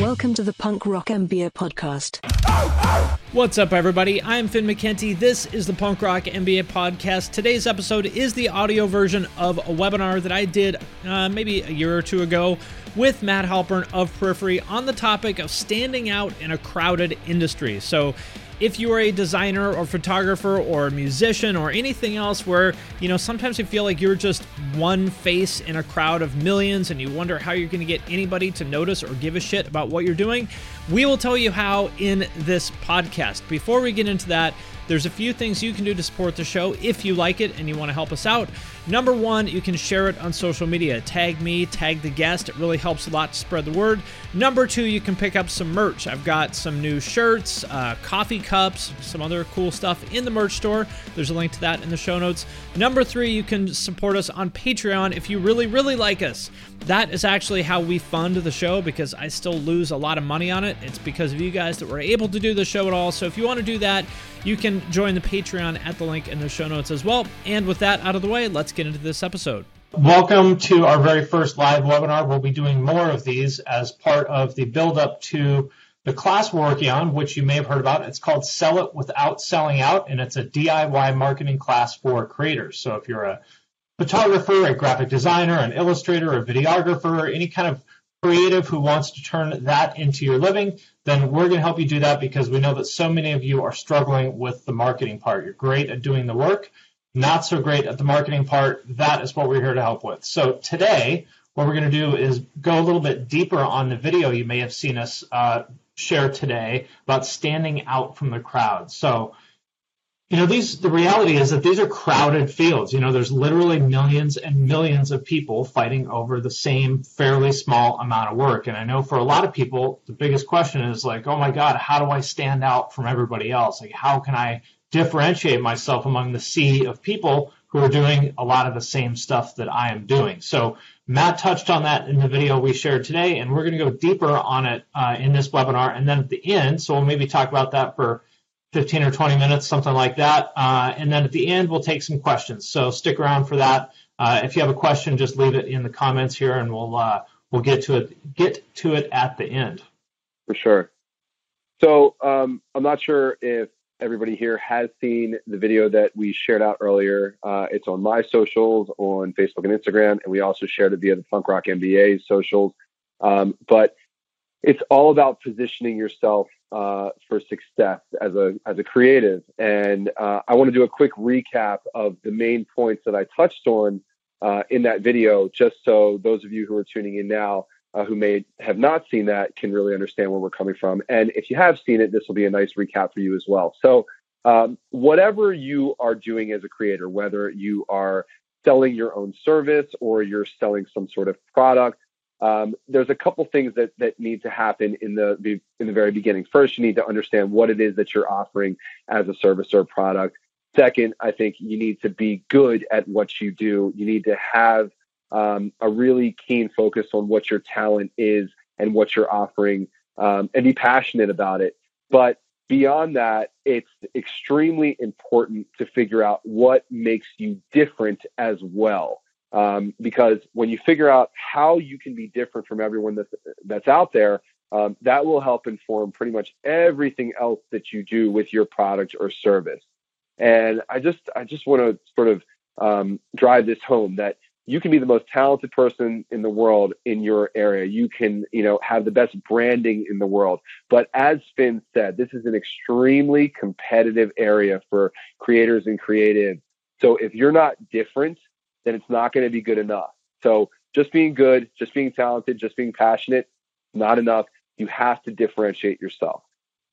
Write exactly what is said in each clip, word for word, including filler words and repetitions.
Welcome to the Punk Rock M B A podcast. What's up, everybody? I'm Finn McKenty. This is the Punk Rock M B A podcast. Today's episode is the audio version of a webinar that I did uh, maybe a year or two ago with Matt Halpern of Periphery on the topic of standing out in a crowded industry. So if you are a designer or photographer or a musician or anything else where, you know, sometimes you feel like you're just one face in a crowd of millions and you wonder how you're going to get anybody to notice or give a shit about what you're doing, we will tell you how in this podcast. Before we get into that, there's a few things you can do to support the show if you like it and you want to help us out. Number one, you can share it on social media. Tag me, tag the guest. It really helps a lot to spread the word. Number two, you can pick up some merch. I've got some new shirts, uh, coffee cups, some other cool stuff in the merch store. There's a link to that in the show notes. Number three, you can support us on Patreon if you really, really like us. That is actually how we fund the show because I still lose a lot of money on it. It's because of you guys that we're able to do the show at all. So if you want to do that, you can join the Patreon at the link in the show notes as well. And with that out of the way, let's get into this episode. Welcome to our very first live webinar. We'll be doing more of these as part of the build-up to the class we're working on, which you may have heard about. It's called Sell It Without Selling Out, and it's a D I Y marketing class for creators. So if you're a photographer, a graphic designer, an illustrator, a videographer, any kind of creative who wants to turn that into your living, then we're going to help you do that because we know that so many of you are struggling with the marketing part. You're great at doing the work, not so great at the marketing part. That is what we're here to help with. So today, what we're going to do is go a little bit deeper on the video you may have seen us uh, share today about standing out from the crowd. So, you know, these the reality is that these are crowded fields. You know, there's literally millions and millions of people fighting over the same fairly small amount of work. And I know for a lot of people, the biggest question is like, oh, my God, how do I stand out from everybody else? Like, how can I differentiate myself among the sea of people who are doing a lot of the same stuff that I am doing? So Matt touched on that in the video we shared today, and we're going to go deeper on it uh, in this webinar. And then at the end, so we'll maybe talk about that for fifteen or twenty minutes, something like that. Uh, and then at the end, we'll take some questions. So stick around for that. Uh, if you have a question, just leave it in the comments here, and we'll uh, we'll get to it get to it at the end. For sure. So um, I'm not sure if everybody here has seen the video that we shared out earlier. Uh, it's on my socials, on Facebook and Instagram, and we also shared it via the Punk Rock M B A socials. Um, but it's all about positioning yourself uh, for success as a as a creative. And uh, I want to do a quick recap of the main points that I touched on uh, in that video, just so those of you who are tuning in now uh, who may have not seen that can really understand where we're coming from. And if you have seen it, this will be a nice recap for you as well. So um, whatever you are doing as a creator, whether you are selling your own service or you're selling some sort of product, Um, there's a couple things that, that need to happen in the, the in the very beginning. First, you need to understand what it is that you're offering as a service or a product. Second, I think you need to be good at what you do. You need to have um, a really keen focus on what your talent is and what you're offering, um, and be passionate about it. But beyond that, it's extremely important to figure out what makes you different as well. Um, because when you figure out how you can be different from everyone that's, that's out there, um, that will help inform pretty much everything else that you do with your product or service. And I just, I just want to sort of um, drive this home that you can be the most talented person in the world in your area. You can, you know, have the best branding in the world. But as Finn said, this is an extremely competitive area for creators and creatives. So if you're not different, then it's not going to be good enough. So just being good, just being talented, just being passionate, not enough. You have to differentiate yourself.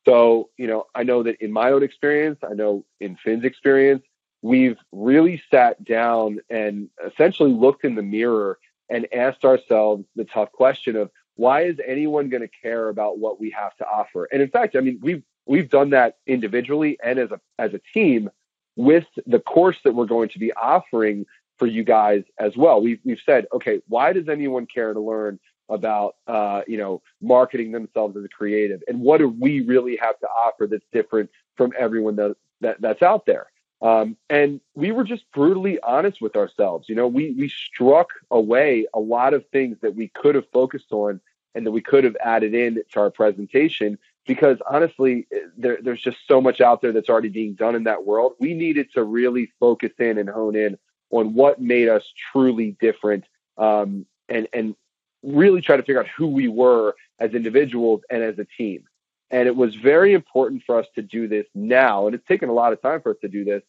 So, you know, I know that in my own experience, I know in Finn's experience, we've really sat down and essentially looked in the mirror and asked ourselves the tough question of, why is anyone going to care about what we have to offer? And in fact, I mean, we've we've done that individually and as a as a team with the course that we're going to be offering for you guys as well. We've we've said, okay, why does anyone care to learn about uh, you know, marketing themselves as a creative, and what do we really have to offer that's different from everyone that, that that's out there? Um, and we were just brutally honest with ourselves. You know, we we struck away a lot of things that we could have focused on and that we could have added in to our presentation, because honestly, there, there's just so much out there that's already being done in that world. We needed to really focus in and hone in on what made us truly different, um, and and really try to figure out who we were as individuals and as a team. And it was very important for us to do this now. And it's taken a lot of time for us to do this,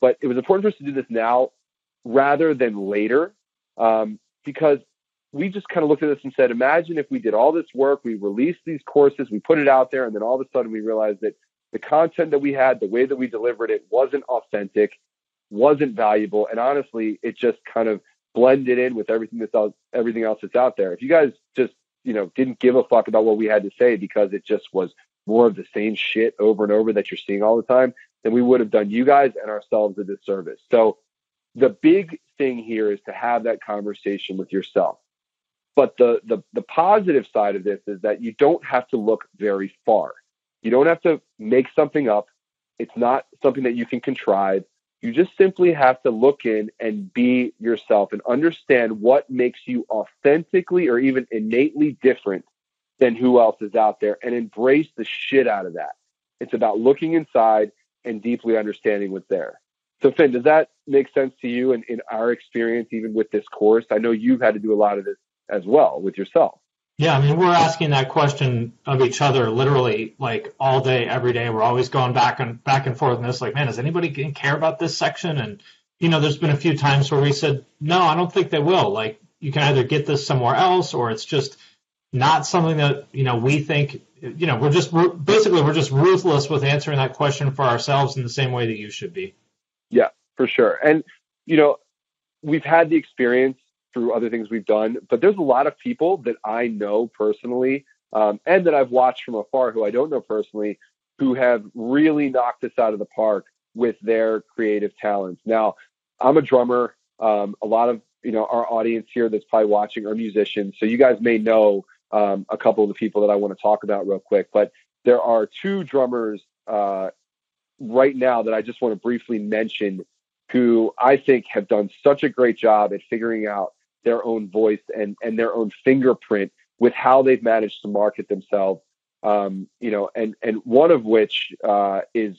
but it was important for us to do this now rather than later, um, because we just kind of looked at this and said, imagine if we did all this work, we released these courses, we put it out there, and then all of a sudden we realized that the content that we had, the way that we delivered it, wasn't authentic, wasn't valuable. And honestly, it just kind of blended in with everything that's out, everything else that's out there. If you guys just, you know, didn't give a fuck about what we had to say because it just was more of the same shit over and over that you're seeing all the time, then we would have done you guys and ourselves a disservice. So the big thing here is to have that conversation with yourself. But the, the the positive side of this is that you don't have to look very far. You don't have to make something up. It's not something that you can contrive. You just simply have to look in and be yourself and understand what makes you authentically or even innately different than who else is out there, and embrace the shit out of that. It's about looking inside and deeply understanding what's there. So Finn, does that make sense to you? And in, in our experience, even with this course, I know you've had to do a lot of this as well with yourself. Yeah, I mean, we're asking that question of each other literally like all day, every day. We're always going back and back and forth, and it's like, man, does anybody care about this section? And, you know, there's been a few times where we said, no, I don't think they will. Like, you can either get this somewhere else, or it's just not something that, you know, we think, you know, we're just we're, basically we're just ruthless with answering that question for ourselves in the same way that you should be. Yeah, for sure. And, you know, we've had the experience through other things we've done, but there's a lot of people that I know personally, um, and that I've watched from afar, who I don't know personally, who have really knocked this out of the park with their creative talents. Now, I'm a drummer. Um, a lot of, you know, our audience here that's probably watching are musicians, so you guys may know um, a couple of the people that I want to talk about real quick. But there are two drummers uh, right now that I just want to briefly mention, who I think have done such a great job at figuring out their own voice and, and their own fingerprint with how they've managed to market themselves. Um, you know, and, and one of which uh, is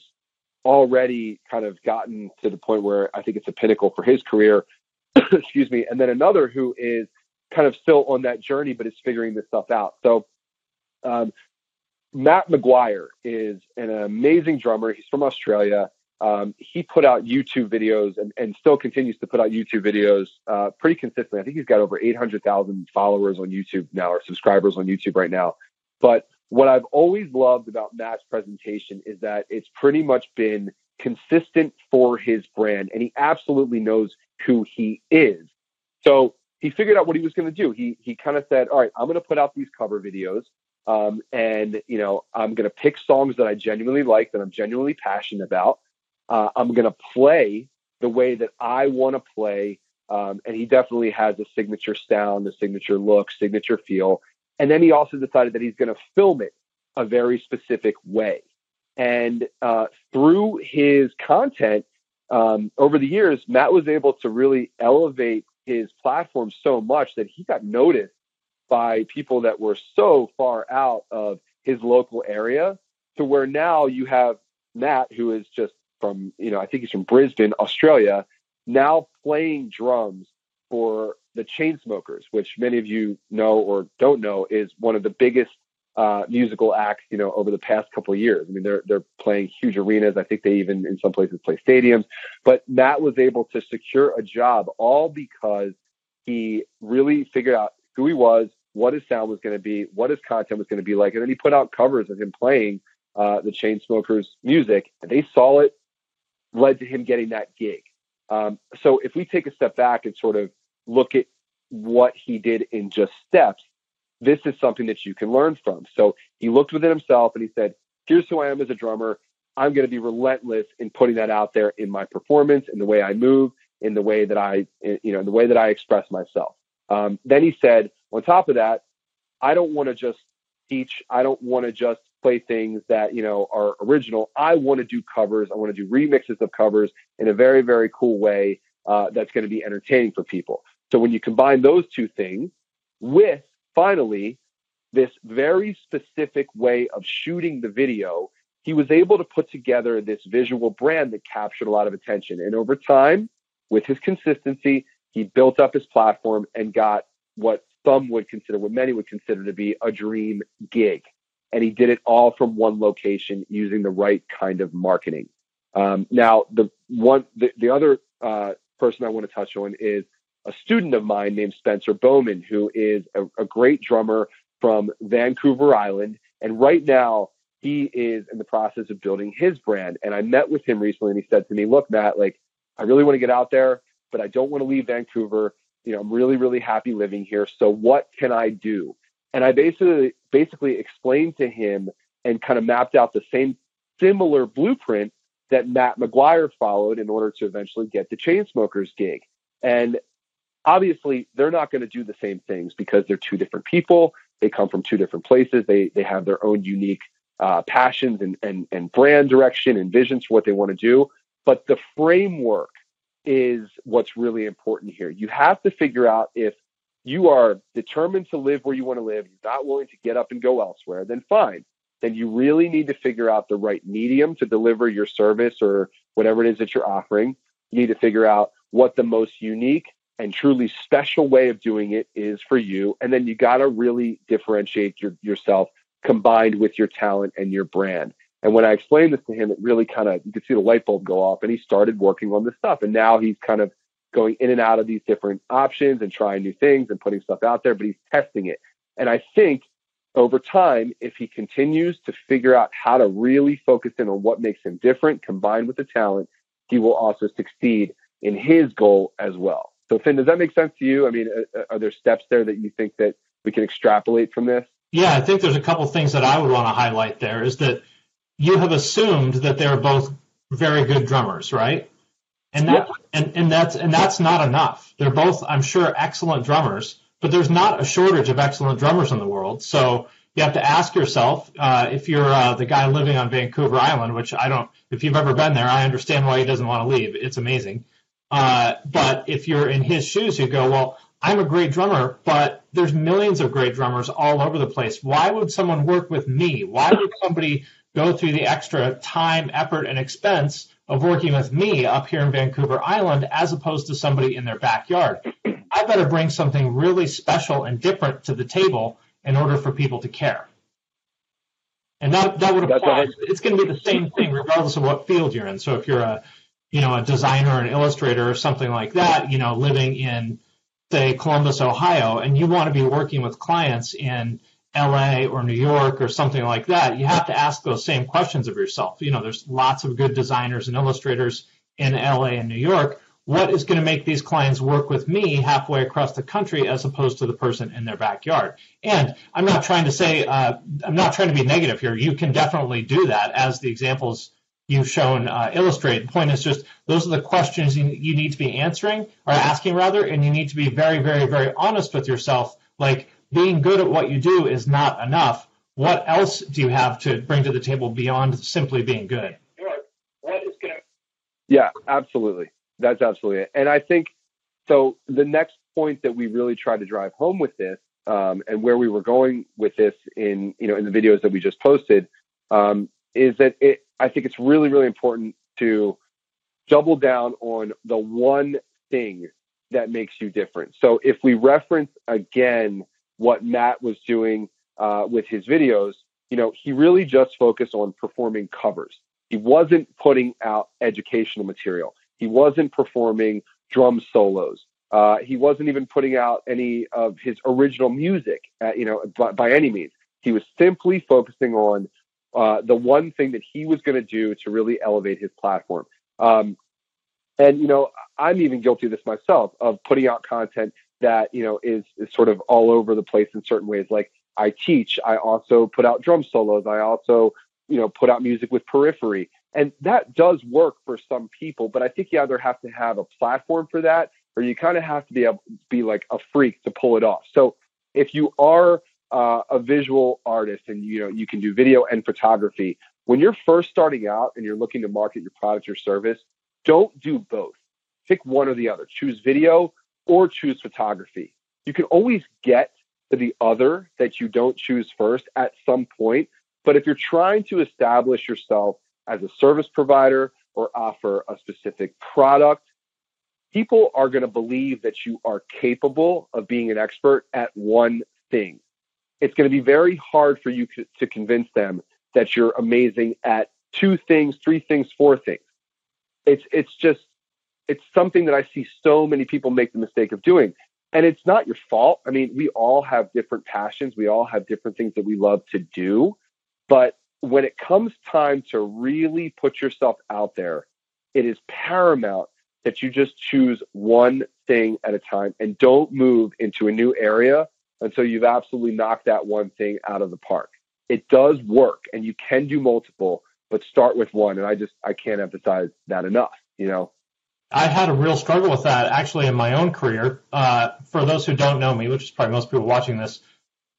already kind of gotten to the point where I think it's a pinnacle for his career, excuse me. And then another who is kind of still on that journey, but is figuring this stuff out. So um, Matt McGuire is an amazing drummer. He's from Australia. Um, he put out YouTube videos and, and still continues to put out YouTube videos uh, pretty consistently. I think he's got over eight hundred thousand followers on YouTube now, or subscribers on YouTube right now. But what I've always loved about Matt's presentation is that it's pretty much been consistent for his brand, and he absolutely knows who he is. So he figured out what he was going to do. He he kind of said, all right, I'm going to put out these cover videos. Um, and, you know, I'm going to pick songs that I genuinely like, that I'm genuinely passionate about. Uh, I'm going to play the way that I want to play. Um, and he definitely has a signature sound, a signature look, signature feel. And then he also decided that he's going to film it a very specific way. And uh, through his content um, over the years, Matt was able to really elevate his platform so much that he got noticed by people that were so far out of his local area, to where now you have Matt, who is just from, you know, I think he's from Brisbane, Australia, now playing drums for the Chainsmokers, which many of you know or don't know is one of the biggest uh, musical acts, you know, over the past couple of years. I mean, they're they're playing huge arenas. I think they even in some places play stadiums. But Matt was able to secure a job all because he really figured out who he was, what his sound was going to be, what his content was going to be like. And then he put out covers of him playing uh, the Chainsmokers music, and They Saw It led to him getting that gig. Um, so if we take a step back and sort of look at what he did in just steps, this is something that you can learn from. So he looked within himself and he said, here's who I am as a drummer. I'm going to be relentless in putting that out there in my performance, in the way I move, in the way that I, in, you know, in the way that I express myself. Um, then he said, on top of that, I don't want to just teach. I don't want to just play things that, you know, are original. I want to do covers. I want to do remixes of covers in a very, very cool way uh, that's going to be entertaining for people. So when you combine those two things with, finally, this very specific way of shooting the video, he was able to put together this visual brand that captured a lot of attention. And over time, with his consistency, he built up his platform and got what some would consider, what many would consider to be a dream gig. And he did it all from one location using the right kind of marketing. Um, now, the one, the, the other uh, person I want to touch on is a student of mine named Spencer Bowman, who is a, a great drummer from Vancouver Island. And right now he is in the process of building his brand. And I met with him recently and he said to me, look, Matt, like, I really want to get out there, but I don't want to leave Vancouver. You know, I'm really, really happy living here. So what can I do? And I basically, basically explained to him and kind of mapped out the same similar blueprint that Matt McGuire followed in order to eventually get the Chainsmokers gig. And obviously, they're not going to do the same things because they're two different people. They come from two different places. They they have their own unique uh, passions and, and and brand direction and visions for what they want to do. But the framework is what's really important here. You have to figure out if you are determined to live where you want to live, you're not willing to get up and go elsewhere, then fine. Then you really need to figure out the right medium to deliver your service or whatever it is that you're offering. You need to figure out what the most unique and truly special way of doing it is for you. And then you got to really differentiate your, yourself combined with your talent and your brand. And when I explained this to him, it really kind of, you could see the light bulb go off and he started working on this stuff. And now he's kind of going in and out of these different options and trying new things and putting stuff out there, but he's testing it. And I think over time, if he continues to figure out how to really focus in on what makes him different, combined with the talent, he will also succeed in his goal as well. So Finn, does that make sense to you? I mean, are there steps there that you think that we can extrapolate from this? Yeah, I think there's a couple things that I would want to highlight there is that you have assumed that they're both very good drummers, right? And that, yeah. and, and that's and that's not enough. They're both, I'm sure, excellent drummers, but there's not a shortage of excellent drummers in the world. So you have to ask yourself uh, if you're uh, the guy living on Vancouver Island, which I don't, if you've ever been there, I understand why he doesn't want to leave. It's amazing. Uh, but if you're in his shoes, you go, well, I'm a great drummer, but there's millions of great drummers all over the place. Why would someone work with me? Why would somebody go through the extra time, effort, and expense of working with me up here in Vancouver Island as opposed to somebody in their backyard? I better bring something really special and different to the table in order for people to care. And that, that would apply. It's going to be the same thing regardless of what field you're in. So if you're a you know, a designer, an illustrator or something like that, you know, living in, say, Columbus, Ohio, and you want to be working with clients in L A or New York or something like that, you have to ask those same questions of yourself. You know, there's lots of good designers and illustrators in L A and New York. What is going to make these clients work with me halfway across the country as opposed to the person in their backyard? And I'm not trying to say, uh, I'm not trying to be negative here. You can definitely do that, as the examples you've shown uh, illustrate. The point is just those are the questions you, you need to be answering or asking rather, and you need to be very, very, very honest with yourself. Like, being good at what you do is not enough. What else do you have to bring to the table beyond simply being good? What is gonna... Yeah, absolutely. That's absolutely it. And I think so. The next point that we really try to drive home with this, um, and where we were going with this in you know in the videos that we just posted, um, is that it. I think it's really, really important to double down on the one thing that makes you different. So if we reference again what Matt was doing uh, with his videos, you know, he really just focused on performing covers. He wasn't putting out educational material. He wasn't performing drum solos. Uh, he wasn't even putting out any of his original music, uh, you know, by, by any means. He was simply focusing on uh, the one thing that he was going to do to really elevate his platform. Um, and, you know, I'm even guilty of this myself, of putting out content that, you know, is, is sort of all over the place in certain ways. Like, I teach, I also put out drum solos. I also, you know, put out music with Periphery. And that does work for some people, but I think you either have to have a platform for that, or you kind of have to be able, be like a freak to pull it off. So if you are uh, a visual artist and, you know, you can do video and photography, when you're first starting out and you're looking to market your product or service, don't do both. Pick one or the other. Choose video or choose photography. You can always get to the other that you don't choose first at some point. But if you're trying to establish yourself as a service provider or offer a specific product, people are going to believe that you are capable of being an expert at one thing. It's going to be very hard for you to convince them that you're amazing at two things, three things, four things. It's it's just, it's something that I see so many people make the mistake of doing. And it's not your fault. I mean, we all have different passions. We all have different things that we love to do. But when it comes time to really put yourself out there, it is paramount that you just choose one thing at a time and don't move into a new area until you've absolutely knocked that one thing out of the park. It does work, and you can do multiple, but start with one. And I just, I can't emphasize that enough, you know? I had a real struggle with that actually in my own career. Uh, for those who don't know me, which is probably most people watching this,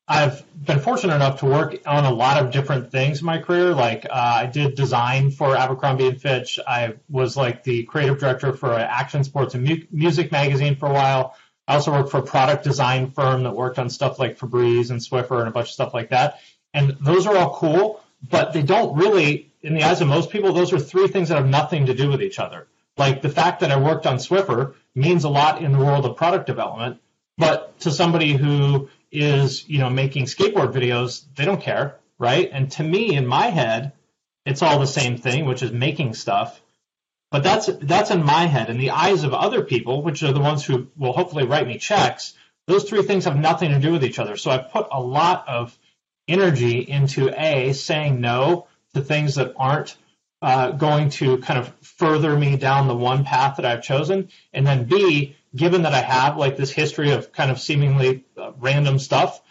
I've been fortunate enough to work on a lot of different things in my career. Like uh, I did design for Abercrombie and Fitch. I was like the creative director for an action sports and mu- music magazine for a while. I also worked for a product design firm that worked on stuff like Febreze and Swiffer and a bunch of stuff like that. And those are all cool, but they don't really, in the eyes of most people, those are three things that have nothing to do with each other. Like the fact that I worked on Swiffer means a lot in the world of product development, but to somebody who is, you know, making skateboard videos, they don't care, right? And to me, in my head, it's all the same thing, which is making stuff. But that's that's in my head. In the eyes of other people, which are the ones who will hopefully write me checks, those three things have nothing to do with each other. So I put a lot of energy into A, saying no to things that aren't uh, going to kind of further me down the one path that I've chosen, and then B, given that I have like this history of kind of seemingly uh, random stuff,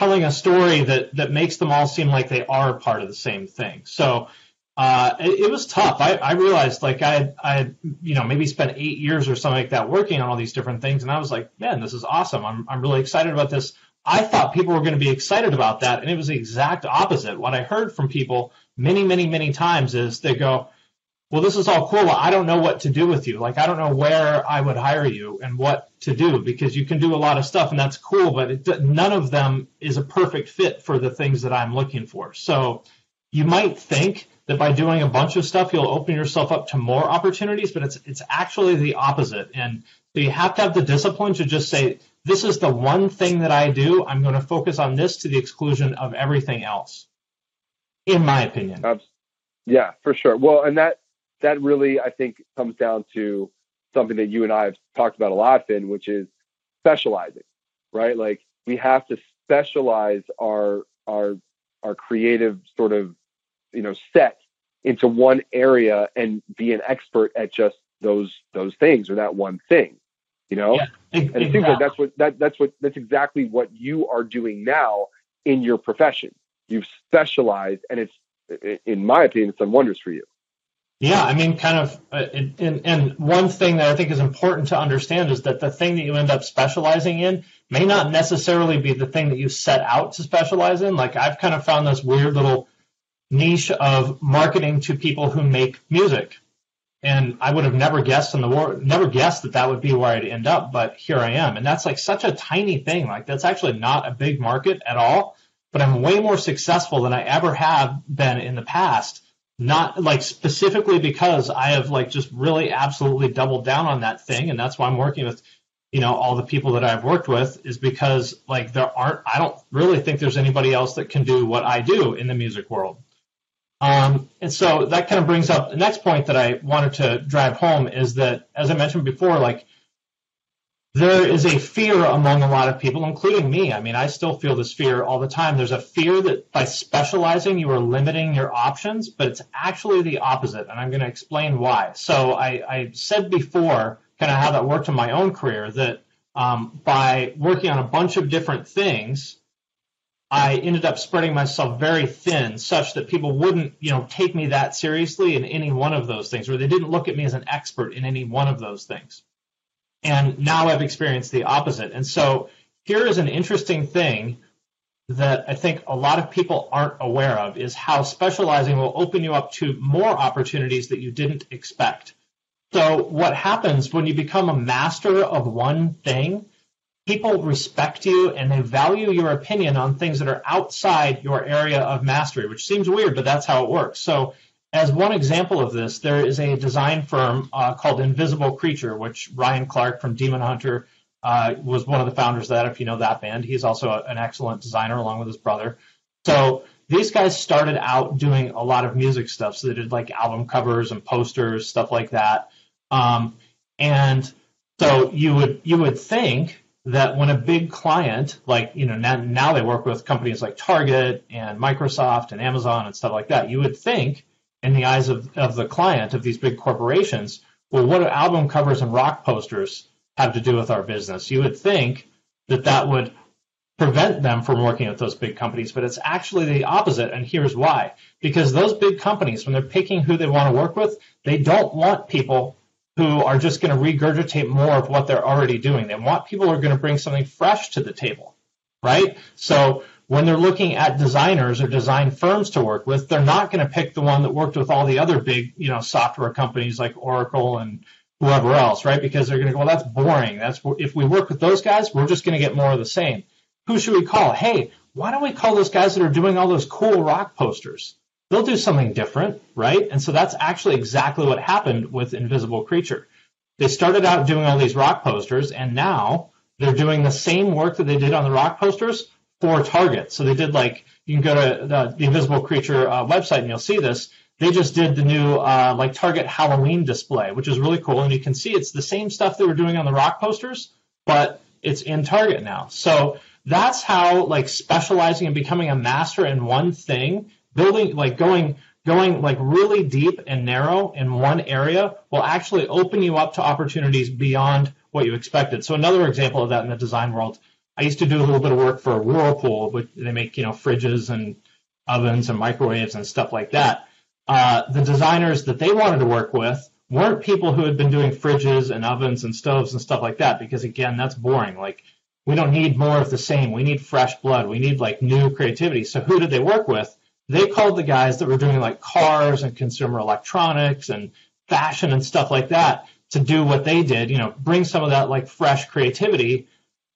telling a story that, that makes them all seem like they are part of the same thing. So uh, it, it was tough. I, I realized like I, I, you know, maybe spent eight years or something like that working on all these different things. And I was like, man, this is awesome. I'm, I'm really excited about this. I thought people were going to be excited about that. And it was the exact opposite. What I heard from people many, many, many times is they go, well, this is all cool. I don't know what to do with you. Like, I don't know where I would hire you and what to do, because you can do a lot of stuff and that's cool, but it, none of them is a perfect fit for the things that I'm looking for. So you might think that by doing a bunch of stuff, you'll open yourself up to more opportunities, but it's it's actually the opposite. And so you have to have the discipline to just say, this is the one thing that I do. I'm going to focus on this to the exclusion of everything else, in my opinion. Uh, yeah, for sure. Well, and that, That really, I think, comes down to something that you and I have talked about a lot, Finn, which is specializing, right? Like, we have to specialize our our our creative sort of, you know, set into one area and be an expert at just those those things or that one thing, you know? Yeah, exactly. And it seems like that's what that that's what that's exactly what you are doing now in your profession. You've specialized, and it's, in my opinion, it's done wonders for you. Yeah, I mean, kind of, uh, it, and, and one thing that I think is important to understand is that the thing that you end up specializing in may not necessarily be the thing that you set out to specialize in. Like, I've kind of found this weird little niche of marketing to people who make music, and I would have never guessed in the world, never guessed that that would be where I'd end up, but here I am, and that's like such a tiny thing. Like, that's actually not a big market at all, but I'm way more successful than I ever have been in the past. Not like specifically because I have like just really absolutely doubled down on that thing. And that's why I'm working with, you know, all the people that I've worked with, is because like there aren't, I don't really think there's anybody else that can do what I do in the music world. Um, and so that kind of brings up the next point that I wanted to drive home, is that, as I mentioned before, like there is a fear among a lot of people, including me. I mean, I still feel this fear all the time. There's a fear that by specializing, you are limiting your options, but it's actually the opposite, and I'm going to explain why. So I, I said before kind of how that worked in my own career, that um, by working on a bunch of different things, I ended up spreading myself very thin such that people wouldn't, you know, take me that seriously in any one of those things, or they didn't look at me as an expert in any one of those things. And now I've experienced the opposite. And so here is an interesting thing that I think a lot of people aren't aware of, is how specializing will open you up to more opportunities that you didn't expect. So what happens when you become a master of one thing, people respect you and they value your opinion on things that are outside your area of mastery, which seems weird, but that's how it works. So as one example of this, there is a design firm uh, called Invisible Creature, which Ryan Clark from Demon Hunter uh, was one of the founders of that, if you know that band. He's also a, an excellent designer along with his brother. So these guys started out doing a lot of music stuff. So they did like album covers and posters, stuff like that. Um, and so you would you would think that when a big client, like, you know, now, now they work with companies like Target and Microsoft and Amazon and stuff like that, you would think, in the eyes of, of the client of these big corporations, well, what do album covers and rock posters have to do with our business? You would think that that would prevent them from working with those big companies, but it's actually the opposite, and here's why. Because those big companies, when they're picking who they want to work with, they don't want people who are just going to regurgitate more of what they're already doing. They want people who are going to bring something fresh to the table, right? So when they're looking at designers or design firms to work with, they're not going to pick the one that worked with all the other big, you know, software companies like Oracle and whoever else, right? Because they're going to go, well, that's boring. That's, if we work with those guys, we're just going to get more of the same. Who should we call? Hey, why don't we call those guys that are doing all those cool rock posters? They'll do something different, right? And so that's actually exactly what happened with Invisible Creature. They started out doing all these rock posters, and now they're doing the same work that they did on the rock posters for Target. So they did, like, you can go to the, the Invisible Creature uh, website and you'll see this. They just did the new uh, like Target Halloween display, which is really cool. And you can see it's the same stuff they were doing on the rock posters, but it's in Target now. So that's how, like, specializing and becoming a master in one thing, building, like going, going like really deep and narrow in one area will actually open you up to opportunities beyond what you expected. So another example of that in the design world, I used to do a little bit of work for Whirlpool, which they make, you know, fridges and ovens and microwaves and stuff like that. Uh, the designers that they wanted to work with weren't people who had been doing fridges and ovens and stoves and stuff like that, because, again, that's boring. Like, we don't need more of the same. We need fresh blood. We need, like, new creativity. So who did they work with? They called the guys that were doing, like, cars and consumer electronics and fashion and stuff like that to do what they did, you know, bring some of that, like, fresh creativity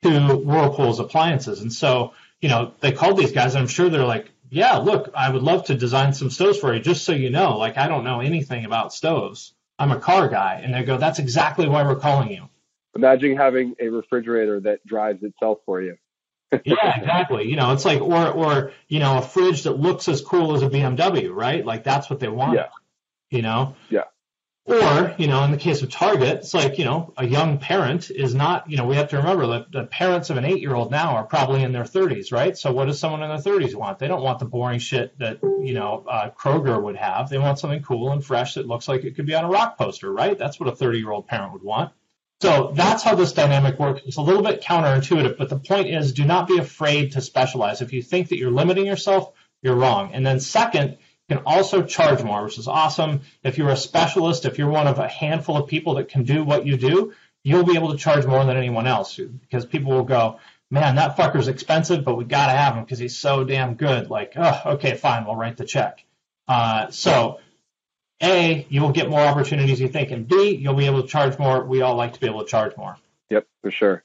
to Whirlpool's appliances. And so, you know, they called these guys, and I'm sure they're like, yeah, look, I would love to design some stoves for you, just so you know, like, I don't know anything about stoves. I'm a car guy. And they go, that's exactly why we're calling you. Imagine having a refrigerator that drives itself for you. Yeah, exactly. You know, it's like, or, or, you know, a fridge that looks as cool as a B M W, right? Like, that's what they want, yeah. You know? Yeah. Or, you know, in the case of Target, it's like, you know, a young parent is not, you know, we have to remember that the parents of an eight-year-old now are probably in their thirties, right? So what does someone in their thirties want? They don't want the boring shit that, you know, uh, Kroger would have. They want something cool and fresh that looks like it could be on a rock poster, right? That's what a thirty-year-old parent would want. So that's how this dynamic works. It's a little bit counterintuitive, but the point is, do not be afraid to specialize. If you think that you're limiting yourself, you're wrong. And then second, can also charge more, which is awesome. If you're a specialist, if you're one of a handful of people that can do what you do, you'll be able to charge more than anyone else, because people will go, man, that fucker's expensive, but we got to have him because he's so damn good. Like, oh, okay, fine, we'll write the check. Uh, so, A, you will get more opportunities you think, and B, you'll be able to charge more. We all like to be able to charge more. Yep, for sure.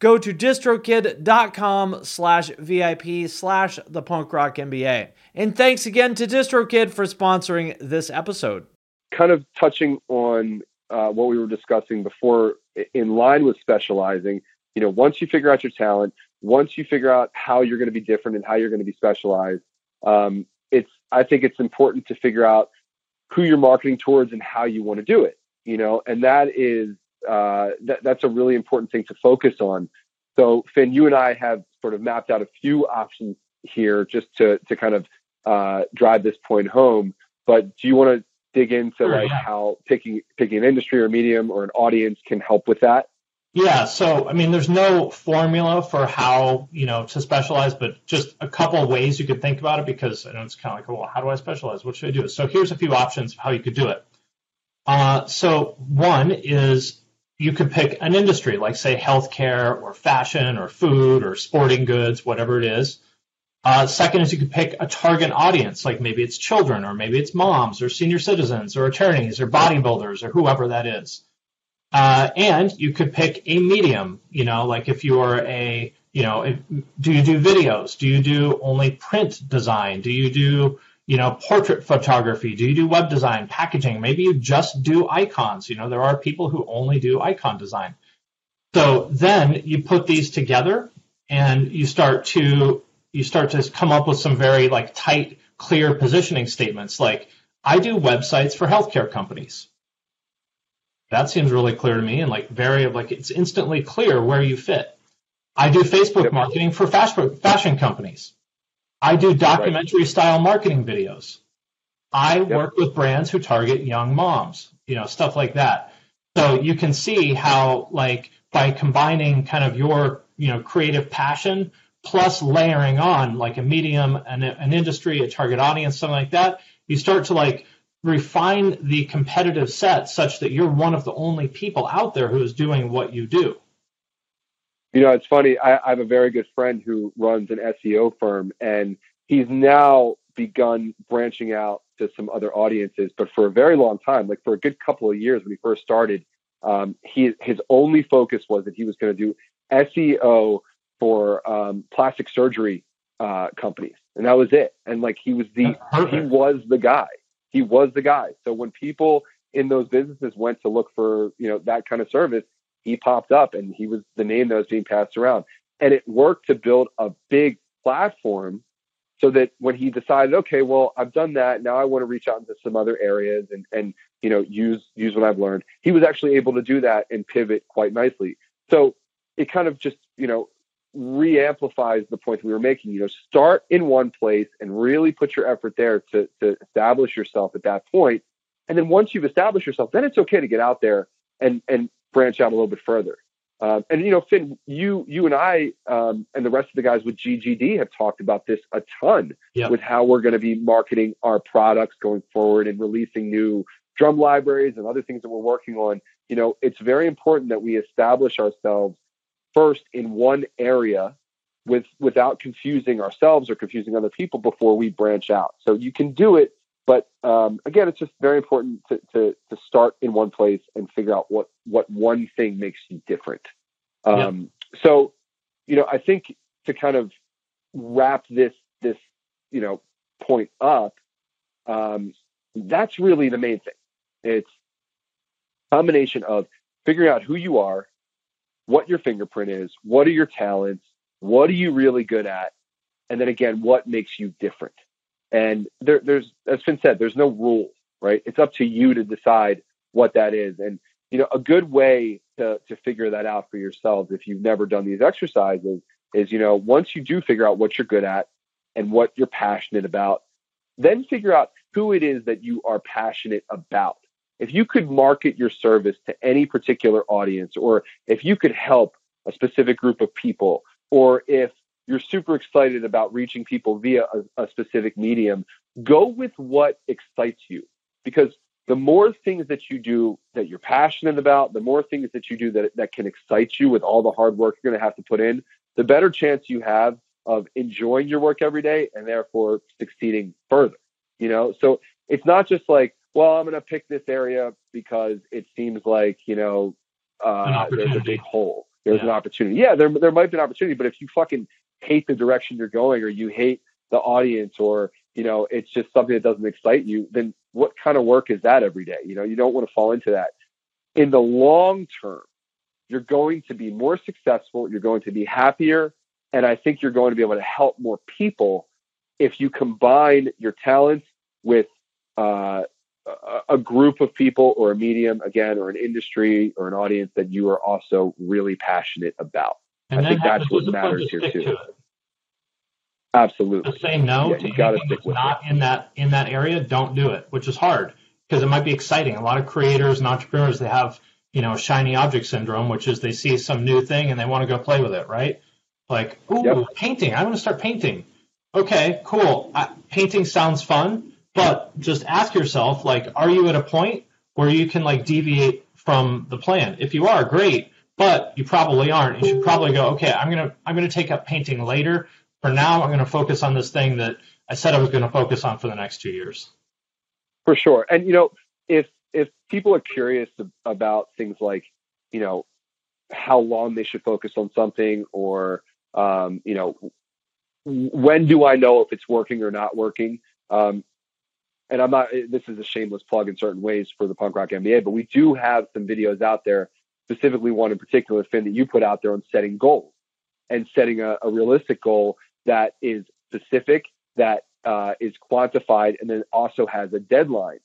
go to distrokid.com slash VIP slash the Punk Rock M B A. And thanks again to DistroKid for sponsoring this episode. Kind of touching on uh, what we were discussing before, in line with specializing, you know, once you figure out your talent, once you figure out how you're going to be different and how you're going to be specialized, um, it's I think it's important to figure out who you're marketing towards and how you want to do it, you know, and that is Uh, that, that's a really important thing to focus on. So Finn, you and I have sort of mapped out a few options here just to, to kind of uh, drive this point home, but do you want to dig into like how picking, picking an industry or medium or an audience can help with that? Yeah. So, I mean, there's no formula for how, you know, to specialize, but just a couple of ways you could think about it, because I know it's kind of like, well, how do I specialize? What should I do? So here's a few options of how you could do it. Uh, so one is, you could pick an industry, like, say, healthcare or fashion or food or sporting goods, whatever it is. Uh, second is you could pick a target audience, like maybe it's children or maybe it's moms or senior citizens or attorneys or bodybuilders or whoever that is. Uh, and you could pick a medium, you know, like if you are a, you know, if, do you do videos? Do you do only print design? Do you do, you know, portrait photography? Do you do web design, packaging? Maybe you just do icons. You know, there are people who only do icon design. So then you put these together and you start to you start to come up with some very like tight, clear positioning statements. Like, I do websites for healthcare companies. That seems really clear to me, and like very like it's instantly clear where you fit. I do Facebook marketing for fashion companies. I do documentary-style marketing videos. I yep. work with brands who target young moms, you know, stuff like that. So you can see how, like, by combining kind of your, you know, creative passion plus layering on, like, a medium, an, an industry, a target audience, something like that, you start to, like, refine the competitive set such that you're one of the only people out there who is doing what you do. You know, it's funny. I, I have a very good friend who runs an S E O firm, and he's now begun branching out to some other audiences. But for a very long time, like for a good couple of years when he first started, um, he, his only focus was that he was going to do S E O for um, plastic surgery uh, companies. And that was it. And like he was the he was the guy. He was the guy. So when people in those businesses went to look for, you know, that kind of service, he popped up and he was the name that was being passed around. And it worked to build a big platform so that when he decided, okay, well, I've done that. Now I want to reach out into some other areas and, and you know, use use what I've learned. He was actually able to do that and pivot quite nicely. So it kind of just, you know, re-amplifies the point that we were making. You know, start in one place and really put your effort there to, to establish yourself at that point. And then once you've established yourself, then it's okay to get out there and and branch out a little bit further. Um, and, you know, Finn, you you and I um, and the rest of the guys with G G D have talked about this a ton yep. with how we're going to be marketing our products going forward and releasing new drum libraries and other things that we're working on. You know, it's very important that we establish ourselves first in one area with without confusing ourselves or confusing other people before we branch out. So you can do it, but um, again, it's just very important to, to to start in one place and figure out what what one thing makes you different. Um, yeah. So, you know, I think to kind of wrap this this you know point up, um, that's really the main thing. It's a combination of figuring out who you are, what your fingerprint is, what are your talents, what are you really good at, and then again, what makes you different. And there, there's, as Finn said, there's no rule, right? It's up to you to decide what that is. And you know, a good way to to figure that out for yourselves, if you've never done these exercises, is you know, once you do figure out what you're good at and what you're passionate about, then figure out who it is that you are passionate about. If you could market your service to any particular audience, or if you could help a specific group of people, or if you're super excited about reaching people via a, a specific medium, go with what excites you. Because the more things that you do that you're passionate about, the more things that you do that, that can excite you with all the hard work you're going to have to put in, the better chance you have of enjoying your work every day and therefore succeeding further. You know, so it's not just like, well, I'm going to pick this area because it seems like, you know, uh, there's a big hole. There's yeah. an opportunity. Yeah, there there might be an opportunity, but if you fucking hate the direction you're going, or you hate the audience, or, you know, it's just something that doesn't excite you, then what kind of work is that every day? You know, you don't want to fall into that. In the long term, you're going to be more successful. You're going to be happier. And I think you're going to be able to help more people if you combine your talents with, uh, a group of people or a medium, again, or an industry or an audience that you are also really passionate about. And I think that's what matters here too. Absolutely. To say no yeah, to you gotta stick with not it. in that, in that area, don't do it, which is hard because it might be exciting. A lot of creators and entrepreneurs, they have, you know, shiny object syndrome, which is they see some new thing and they want to go play with it. Right? Like, ooh, yep. painting. I want to start painting. Okay, cool. I, painting sounds fun. But just ask yourself, like, are you at a point where you can, like, deviate from the plan? If you are, great, but you probably aren't. You should probably go, okay, I'm going to I'm gonna take up painting later. For now, I'm going to focus on this thing that I said I was going to focus on for the next two years. For sure. And, you know, if if people are curious about things like, you know, how long they should focus on something or, um, you know, when do I know if it's working or not working? Um And I'm not, this is a shameless plug in certain ways for the Punk Rock M B A, but we do have some videos out there, specifically one in particular, Finn, that you put out there on setting goals and setting a, a realistic goal that is specific, that uh, is quantified, and then also has a deadline.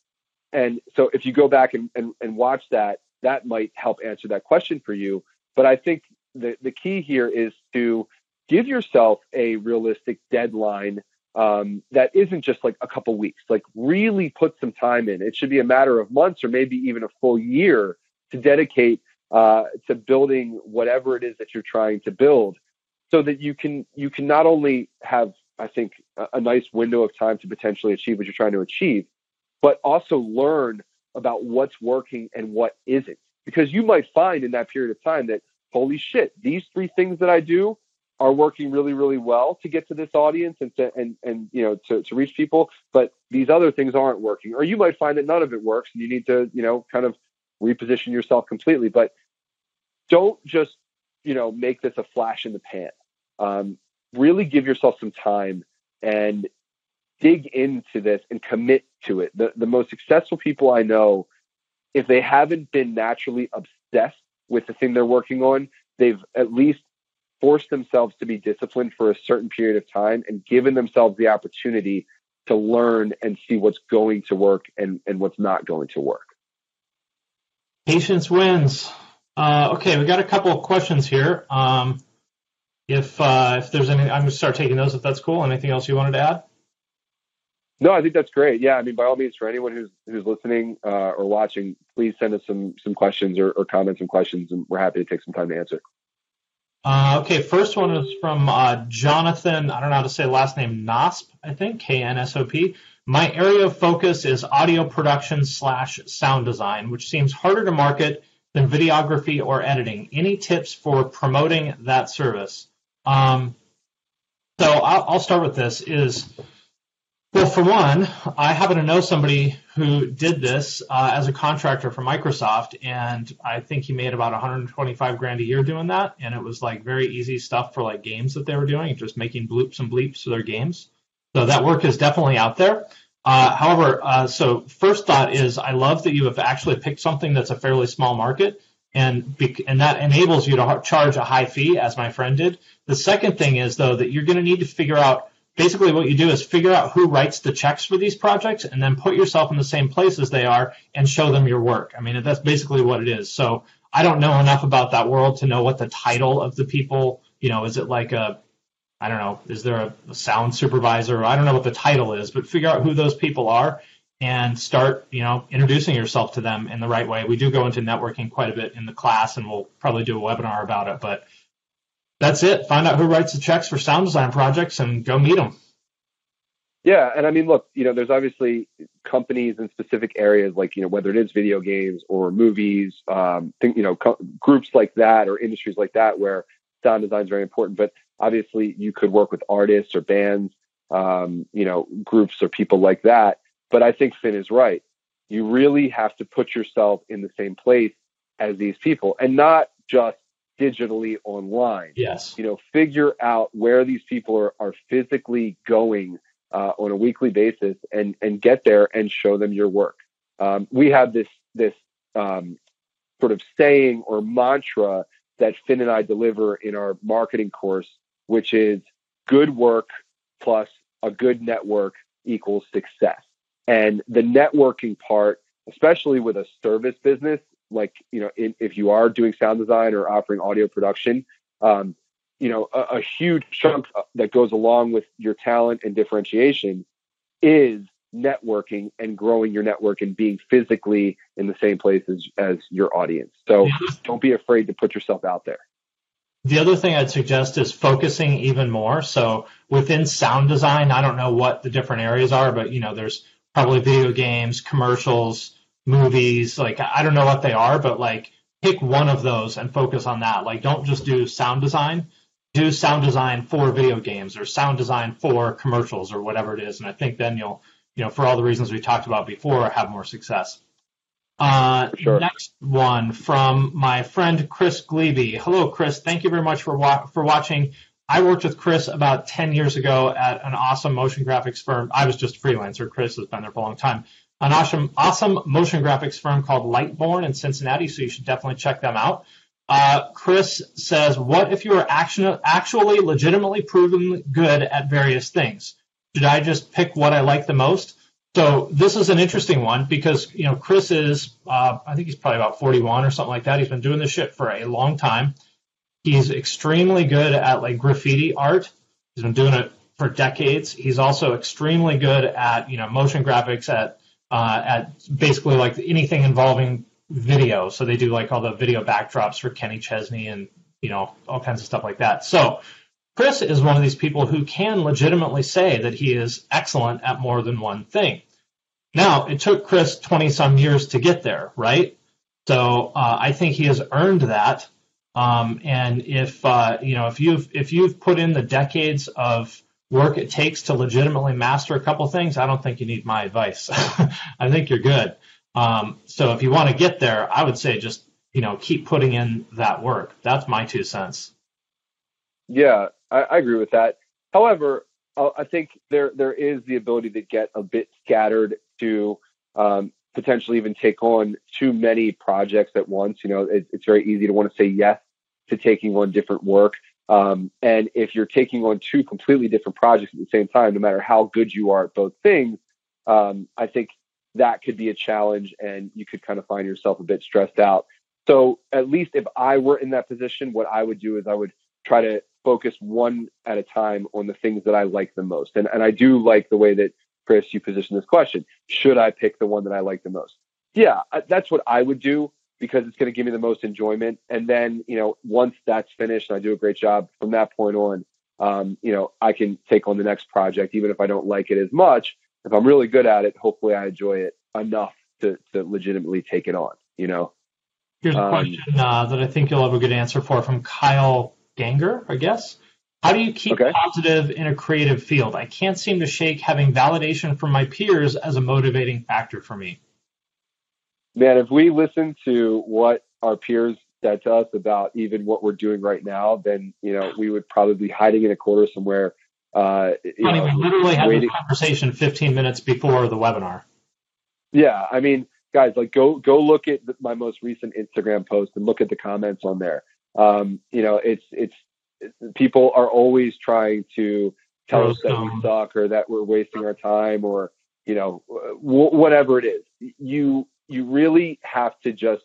And so if you go back and, and, and watch that, that might help answer that question for you. But I think the, the key here is to give yourself a realistic deadline Um, that isn't just like a couple weeks, like really put some time in. It should be a matter of months or maybe even a full year to dedicate uh, to building whatever it is that you're trying to build so that you can, you can not only have, I think, a, a nice window of time to potentially achieve what you're trying to achieve, but also learn about what's working and what isn't. Because you might find in that period of time that, holy shit, these three things that I do are working really, really well to get to this audience and to, and, and, you know, to, to reach people, but these other things aren't working. Or you might find that none of it works and you need to, you know, kind of reposition yourself completely, but don't just, you know, make this a flash in the pan. Um, really give yourself some time and dig into this and commit to it. The, the most successful people I know, if they haven't been naturally obsessed with the thing they're working on, they've at least forced themselves to be disciplined for a certain period of time and given themselves the opportunity to learn and see what's going to work and, and what's not going to work. Patience wins. Uh, okay, we got a couple of questions here. Um, if uh, if there's any, I'm going to start taking those if that's cool. Anything else you wanted to add? No, I think that's great. Yeah, I mean, by all means, for anyone who's who's listening uh, or watching, please send us some some questions or, or comments and questions, and we're happy to take some time to answer. Uh, okay, first one is from uh, Jonathan, I don't know how to say last name, Nosp, I think, K N S O P. My area of focus is audio production slash sound design, which seems harder to market than videography or editing. Any tips for promoting that service? Um, so I'll, I'll start with this is, well, for one, I happen to know somebody who did this uh, as a contractor for Microsoft, and I think he made about one hundred twenty-five grand a year doing that, and it was like very easy stuff for like games that they were doing, just making bloops and bleeps for their games. So that work is definitely out there. Uh, however, uh, so first thought is I love that you have actually picked something that's a fairly small market, and be- and that enables you to ha- charge a high fee, as my friend did. The second thing is, though, that you're going to need to figure out, basically what you do is figure out who writes the checks for these projects and then put yourself in the same place as they are and show them your work. I mean, that's basically what it is. So I don't know enough about that world to know what the title of the people, you know, is it like a, I don't know, is there a, a sound supervisor? I don't know what the title is, but figure out who those people are and start, you know, introducing yourself to them in the right way. We do go into networking quite a bit in the class, and we'll probably do a webinar about it, but that's it. Find out who writes the checks for sound design projects and go meet them. Yeah. And I mean, look, you know, there's obviously companies in specific areas like, you know, whether it is video games or movies, um, think, you know, co- groups like that or industries like that where sound design is very important. But obviously you could work with artists or bands, um, you know, groups or people like that. But I think Finn is right. You really have to put yourself in the same place as these people and not just digitally online. Yes. You know, figure out where these people are, are physically going uh, on a weekly basis and, and get there and show them your work. Um, we have this, this um, sort of saying or mantra that Finn and I deliver in our marketing course, which is good work plus a good network equals success. And the networking part, especially with a service business, like, you know, in, if you are doing sound design or offering audio production, um, you know, a, a huge chunk that goes along with your talent and differentiation is networking and growing your network and being physically in the same place as, as your audience. So don't be afraid to put yourself out there. The other thing I'd suggest is focusing even more. So within sound design, I don't know what the different areas are, but, you know, there's probably video games, commercials, movies, like, I don't know what they are, but like pick one of those and focus on that. Like, don't just do sound design, do sound design for video games or sound design for commercials or whatever it is. And I think then you'll, you know, for all the reasons we talked about before, have more success. Uh, sure. Next one from my friend, Chris Glebe. Hello, Chris. Thank you very much for wa- for watching. I worked with Chris about ten years ago at an awesome motion graphics firm. I was just a freelancer. Chris has been there for a long time. An awesome, awesome motion graphics firm called Lightborn in Cincinnati, so you should definitely check them out. Uh, Chris says, what if you are action, actually legitimately proven good at various things? Should I just pick what I like the most? So this is an interesting one because, you know, Chris is, uh, I think he's probably about forty-one or something like that. He's been doing this shit for a long time. He's extremely good at, like, graffiti art. He's been doing it for decades. He's also extremely good at, you know, motion graphics, at Uh, at basically like anything involving video. So they do like all the video backdrops for Kenny Chesney and, you know, all kinds of stuff like that. So Chris is one of these people who can legitimately say that he is excellent at more than one thing. Now, it took Chris twenty-some years to get there, right? So uh, I think he has earned that. Um, and if uh, you know, if you've if you've put in the decades of work it takes to legitimately master a couple things, I don't think you need my advice. I think you're good. Um, so if you want to get there, I would say just, you know, keep putting in that work. That's my two cents. Yeah, I, I agree with that. However, I think there there is the ability to get a bit scattered to um, potentially even take on too many projects at once. You know, it, it's very easy to want to say yes to taking on different work. Um, and if you're taking on two completely different projects at the same time, no matter how good you are at both things, um, I think that could be a challenge and you could kind of find yourself a bit stressed out. So at least if I were in that position, what I would do is I would try to focus one at a time on the things that I like the most. And, and I do like the way that, Chris, you position this question. Should I pick the one that I like the most? Yeah, that's what I would do because it's going to give me the most enjoyment. And then, you know, once that's finished and I do a great job from that point on, um, you know, I can take on the next project, even if I don't like it as much. If I'm really good at it, hopefully I enjoy it enough to, to legitimately take it on, you know? Here's a question uh, that I think you'll have a good answer for from Kyle Ganger, I guess. How do you keep okay. positive in a creative field? I can't seem to shake having validation from my peers as a motivating factor for me. Man, if we listen to what our peers said to us about even what we're doing right now, then, you know, we would probably be hiding in a corner somewhere. Uh, you I mean, know, we literally had this conversation fifteen minutes before the webinar. Yeah, I mean, guys, like go go look at my most recent Instagram post and look at the comments on there. Um, you know, it's it's people are always trying to tell us that we suck or that we're wasting our time or, you know, w- whatever it is. You you really have to just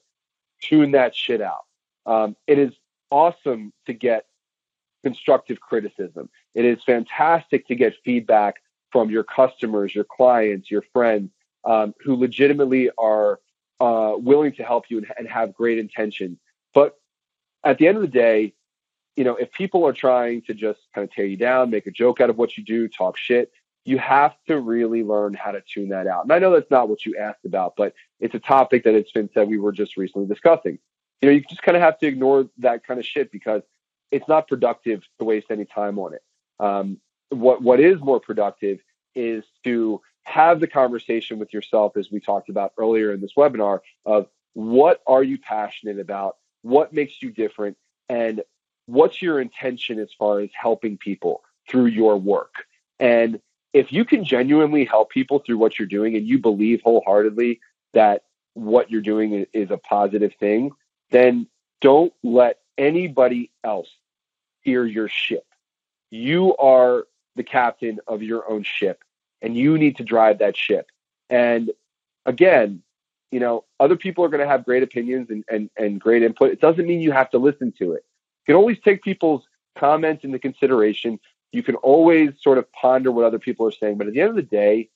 tune that shit out. Um, it is awesome to get constructive criticism. It is fantastic to get feedback from your customers, your clients, your friends. Um, who legitimately are uh, willing to help you and, and have great intention. But at the end of the day, you know, if people are trying to just kind of tear you down, make a joke out of what you do, talk shit, you have to really learn how to tune that out. And I know that's not what you asked about, but it's a topic that it's been said we were just recently discussing. You know, you just kind of have to ignore that kind of shit because it's not productive to waste any time on it. Um, what what is more productive is to have the conversation with yourself, as we talked about earlier in this webinar, of what are you passionate about, what makes you different, and what's your intention as far as helping people through your work. And if you can genuinely help people through what you're doing and you believe wholeheartedly that what you're doing is a positive thing, then don't let anybody else steer your ship. You are the captain of your own ship. And you need to drive that ship. And again, you know, other people are going to have great opinions and, and, and great input. It doesn't mean you have to listen to it. You can always take people's comments into consideration. You can always sort of ponder what other people are saying. But at the end of the day,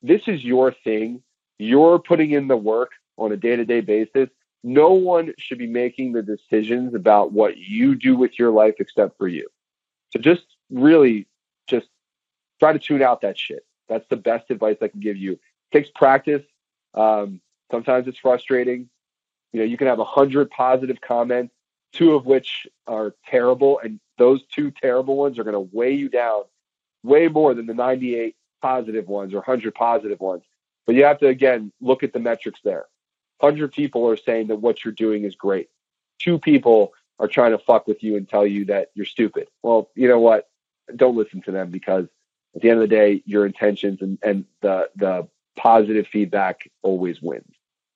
this is your thing. You're putting in the work on a day-to-day basis. No one should be making the decisions about what you do with your life except for you. So just really just try to tune out that shit. That's the best advice I can give you. It takes practice. Um, sometimes it's frustrating. You know, you can have a hundred positive comments, two of which are terrible. And those two terrible ones are going to weigh you down way more than the ninety-eight positive ones or hundred positive ones. But you have to, again, look at the metrics there. Hundred people are saying that what you're doing is great. Two people are trying to fuck with you and tell you that you're stupid. Well, you know what? Don't listen to them because at the end of the day, your intentions and, and the the positive feedback always wins.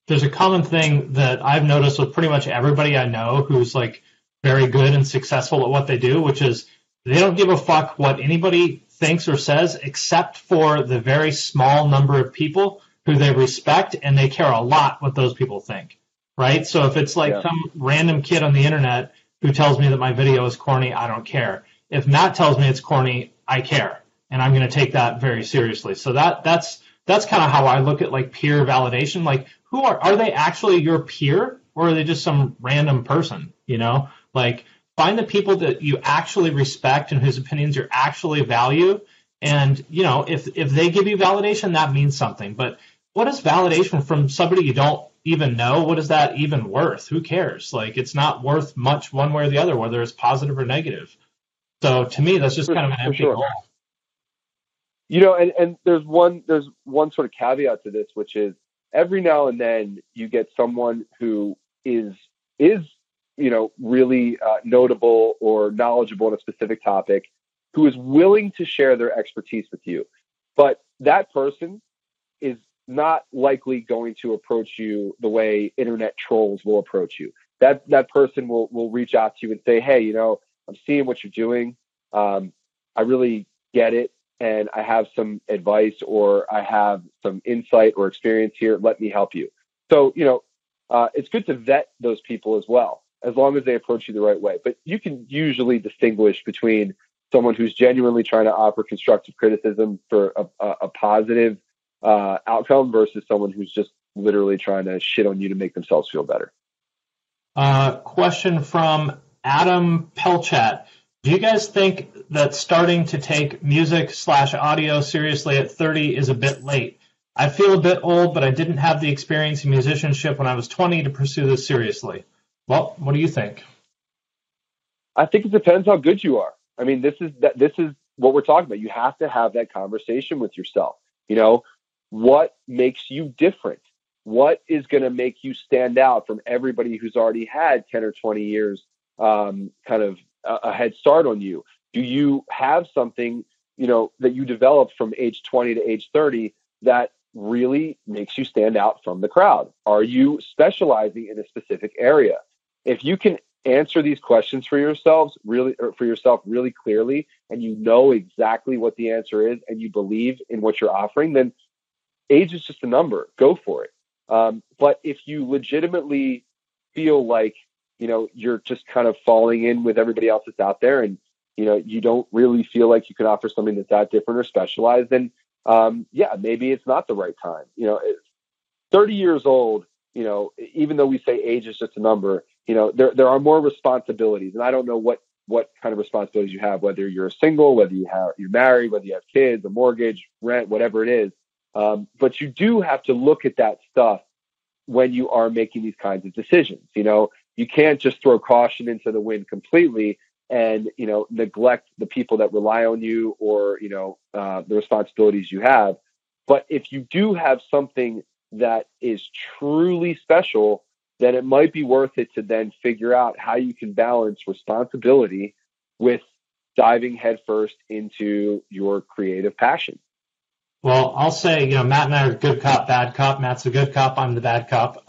There's a common thing that I've noticed with pretty much everybody I know who's like very good and successful at what they do, which is they don't give a fuck what anybody thinks or says except for the very small number of people who they respect, and they care a lot what those people think, right? So if it's like yeah. some random kid on the internet who tells me that my video is corny, I don't care. If Matt tells me it's corny, I care. And I'm going to take that very seriously. So that that's that's kind of how I look at like peer validation. Like, who are are they actually your peer, or are they just some random person? You know, like find the people that you actually respect and whose opinions you actually value. And you know, if if they give you validation, that means something. But what is validation from somebody you don't even know? What is that even worth? Who cares? Like, it's not worth much one way or the other, whether it's positive or negative. So to me, that's just for, kind of an empty goal. Sure. You know, and, and there's one there's one sort of caveat to this, which is every now and then you get someone who is is you know really uh, notable or knowledgeable in a specific topic, who is willing to share their expertise with you, but that person is not likely going to approach you the way internet trolls will approach you. That that person will will reach out to you and say, hey, you know, I'm seeing what you're doing. Um, I really get it. And I have some advice, or I have some insight or experience here. Let me help you. So, you know, uh, it's good to vet those people as well, as long as they approach you the right way. But you can usually distinguish between someone who's genuinely trying to offer constructive criticism for a, a, a positive uh, outcome versus someone who's just literally trying to shit on you to make themselves feel better. Uh, question from Adam Pelchat. Do you guys think that starting to take music slash audio seriously at thirty is a bit late? I feel a bit old, but I didn't have the experience in musicianship when I was twenty to pursue this seriously. Well, what do you think? I think it depends how good you are. I mean, this is that, this is what we're talking about. You have to have that conversation with yourself. You know, what makes you different? What is going to make you stand out from everybody who's already had ten or twenty years um, kind of a head start on you? Do you have something, you know, that you developed from age twenty to age thirty that really makes you stand out from the crowd? Are you specializing in a specific area? If you can answer these questions for yourselves really, or for yourself really clearly, and you know exactly what the answer is, and you believe in what you're offering, then age is just a number. Go for it. Um, but if you legitimately feel like, you know, you're just kind of falling in with everybody else that's out there, and, you know, you don't really feel like you can offer something that's that different or specialized, then, um, yeah, maybe it's not the right time. You know, thirty years old, you know, even though we say age is just a number, you know, there there are more responsibilities. And I don't know what, what kind of responsibilities you have, whether you're single, whether you have, you're married, whether you have kids, a mortgage, rent, whatever it is. Um, but you do have to look at that stuff when you are making these kinds of decisions. You know, you can't just throw caution into the wind completely and, you know, neglect the people that rely on you or, you know, uh, the responsibilities you have. But if you do have something that is truly special, then it might be worth it to then figure out how you can balance responsibility with diving headfirst into your creative passion. Well, I'll say, you know, Matt and I are good cop, bad cop. Matt's a good cop. I'm the bad cop.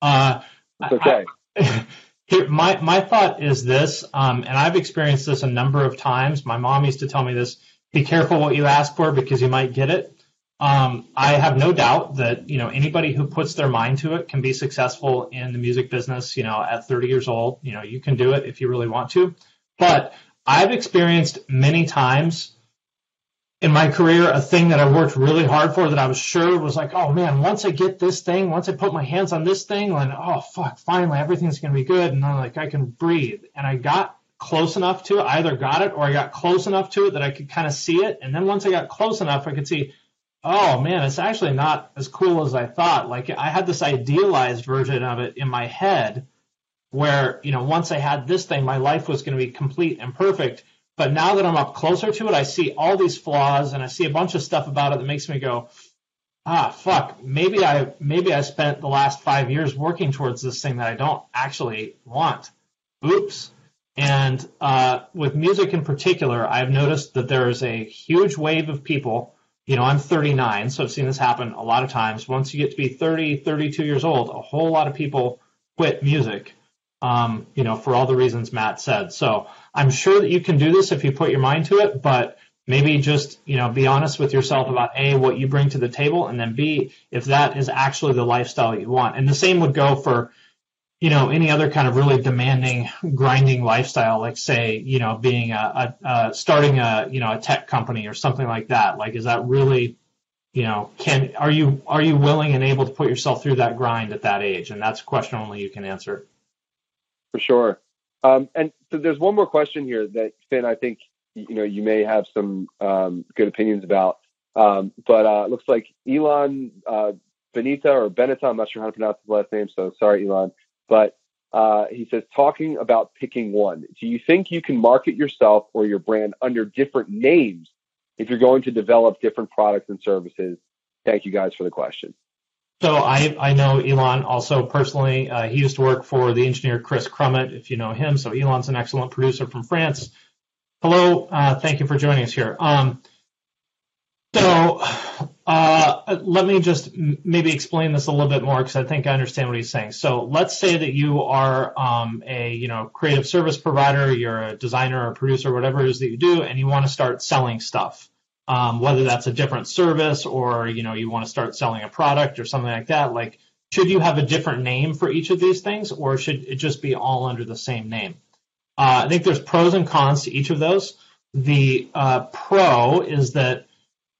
uh, It's okay. I, here, my, my thought is this, um, and I've experienced this a number of times. My mom used to tell me this: be careful what you ask for because you might get it. Um, I have no doubt that, you know, anybody who puts their mind to it can be successful in the music business, you know, at thirty years old. You know, you can do it if you really want to. But I've experienced many times in my career, a thing that I worked really hard for that I was sure was like, oh man, once I get this thing, once I put my hands on this thing, then, oh fuck, finally everything's going to be good. And I'm like, I can breathe. And I got close enough to it. I either got it or I got close enough to it that I could kind of see it. And then once I got close enough, I could see, oh man, it's actually not as cool as I thought. Like, I had this idealized version of it in my head where, you know, once I had this thing, my life was going to be complete and perfect. But now that I'm up closer to it, I see all these flaws and I see a bunch of stuff about it that makes me go, ah, fuck, maybe I maybe I spent the last five years working towards this thing that I don't actually want. Oops. And uh, with music in particular, I've noticed that there is a huge wave of people. You know, I'm thirty-nine, so I've seen this happen a lot of times. Once you get to be thirty, thirty-two years old, a whole lot of people quit music. Um, you know, for all the reasons Matt said. So I'm sure that you can do this if you put your mind to it, but maybe just, you know, be honest with yourself about A, what you bring to the table, and then B, if that is actually the lifestyle you want. And the same would go for, you know, any other kind of really demanding, grinding lifestyle, like say, you know, being a, a, a starting a, you know, a tech company or something like that. Like, is that really, you know, can, are you, are you willing and able to put yourself through that grind at that age? And that's a question only you can answer. For sure. Um, and so there's one more question here that, Finn, I think, you know, you may have some um, good opinions about. Um, but uh, it looks like Elon uh, Benita or Benita, I'm not sure how to pronounce his last name, so sorry, Elon. But uh, he says, talking about picking one, do you think you can market yourself or your brand under different names if you're going to develop different products and services? Thank you guys for the question. So I, I know Elon also personally. Uh, he used to work for the engineer Chris Crummett, if you know him. So Elon's an excellent producer from France. Hello. Uh, thank you for joining us here. Um, so uh, let me just maybe explain this a little bit more because I think I understand what he's saying. So let's say that you are um, a you know creative service provider, you're a designer or producer, whatever it is that you do, and you want to start selling stuff. Um, whether that's a different service or, you know, you want to start selling a product or something like that, like, should you have a different name for each of these things or should it just be all under the same name? Uh, I think there's pros and cons to each of those. The uh, pro is that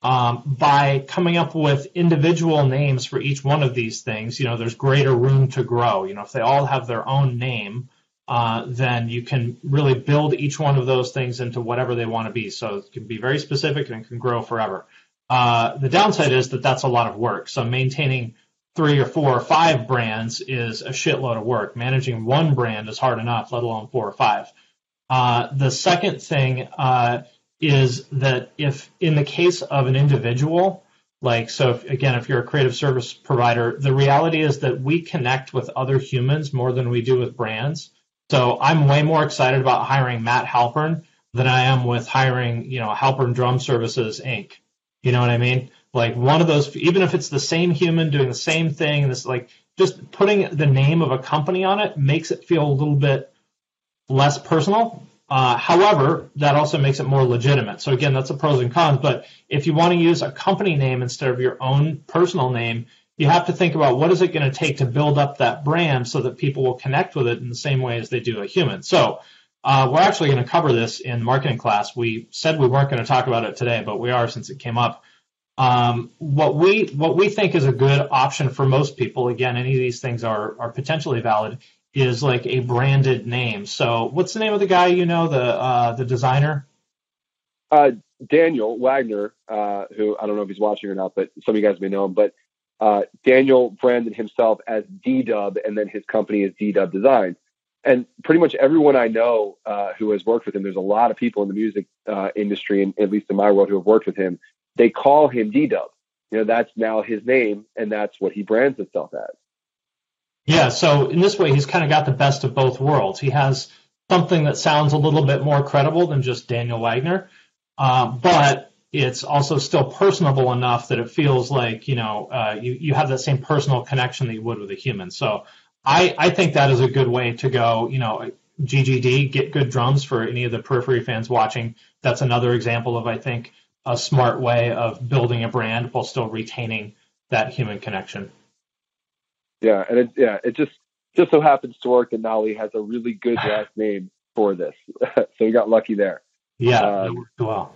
um, by coming up with individual names for each one of these things, you know, there's greater room to grow. You know, if they all have their own name, Uh, then you can really build each one of those things into whatever they want to be. So it can be very specific and it can grow forever. Uh, the downside is that that's a lot of work. So maintaining three or four or five brands is a shitload of work. Managing one brand is hard enough, let alone four or five. Uh, the second thing uh, is that if in the case of an individual, like, so if, again, if you're a creative service provider, the reality is that we connect with other humans more than we do with brands. So I'm way more excited about hiring Matt Halpern than I am with hiring, you know, Halpern Drum Services, Incorporated. You know what I mean? Like one of those, even if it's the same human doing the same thing, this like just putting the name of a company on it makes it feel a little bit less personal. Uh, however, that also makes it more legitimate. So again, that's the pros and cons. But if you want to use a company name instead of your own personal name, you have to think about what is it going to take to build up that brand so that people will connect with it in the same way as they do a human. So uh, we're actually going to cover this in marketing class. We said we weren't going to talk about it today, but we are since it came up. Um, what we what we think is a good option for most people, again, any of these things are, are potentially valid, is like a branded name. So what's the name of the guy you know, the uh, the designer? Uh, Daniel Wagner, uh, who I don't know if he's watching or not, but some of you guys may know him, but Uh, Daniel branded himself as D-Dub, and then his company is D-Dub Design. And pretty much everyone I know uh, who has worked with him, there's a lot of people in the music uh, industry, and at least in my world, who have worked with him. They call him D-Dub. You know, that's now his name, and that's what he brands himself as. Yeah, so in this way, he's kind of got the best of both worlds. He has something that sounds a little bit more credible than just Daniel Wagner, uh, but it's also still personable enough that it feels like, you know, uh, you, you have that same personal connection that you would with a human. So I, I think that is a good way to go. You know, G G D, Get Good Drums, for any of the Periphery fans watching. That's another example of, I think, a smart way of building a brand while still retaining that human connection. Yeah, and it, yeah, it just, just so happens to work that Nolly has a really good last name for this. So we got lucky there. Yeah, um, it worked well.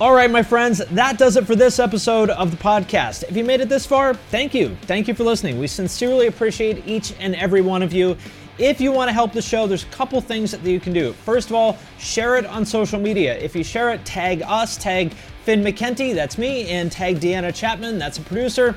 All right, my friends, that does it for this episode of the podcast. If you made it this far, thank you. Thank you for listening. We sincerely appreciate each and every one of you. If you want to help the show, there's a couple things that you can do. First of all, share it on social media. If you share it, tag us, tag Finn McKenty, that's me, and tag Deanna Chapman, that's a producer.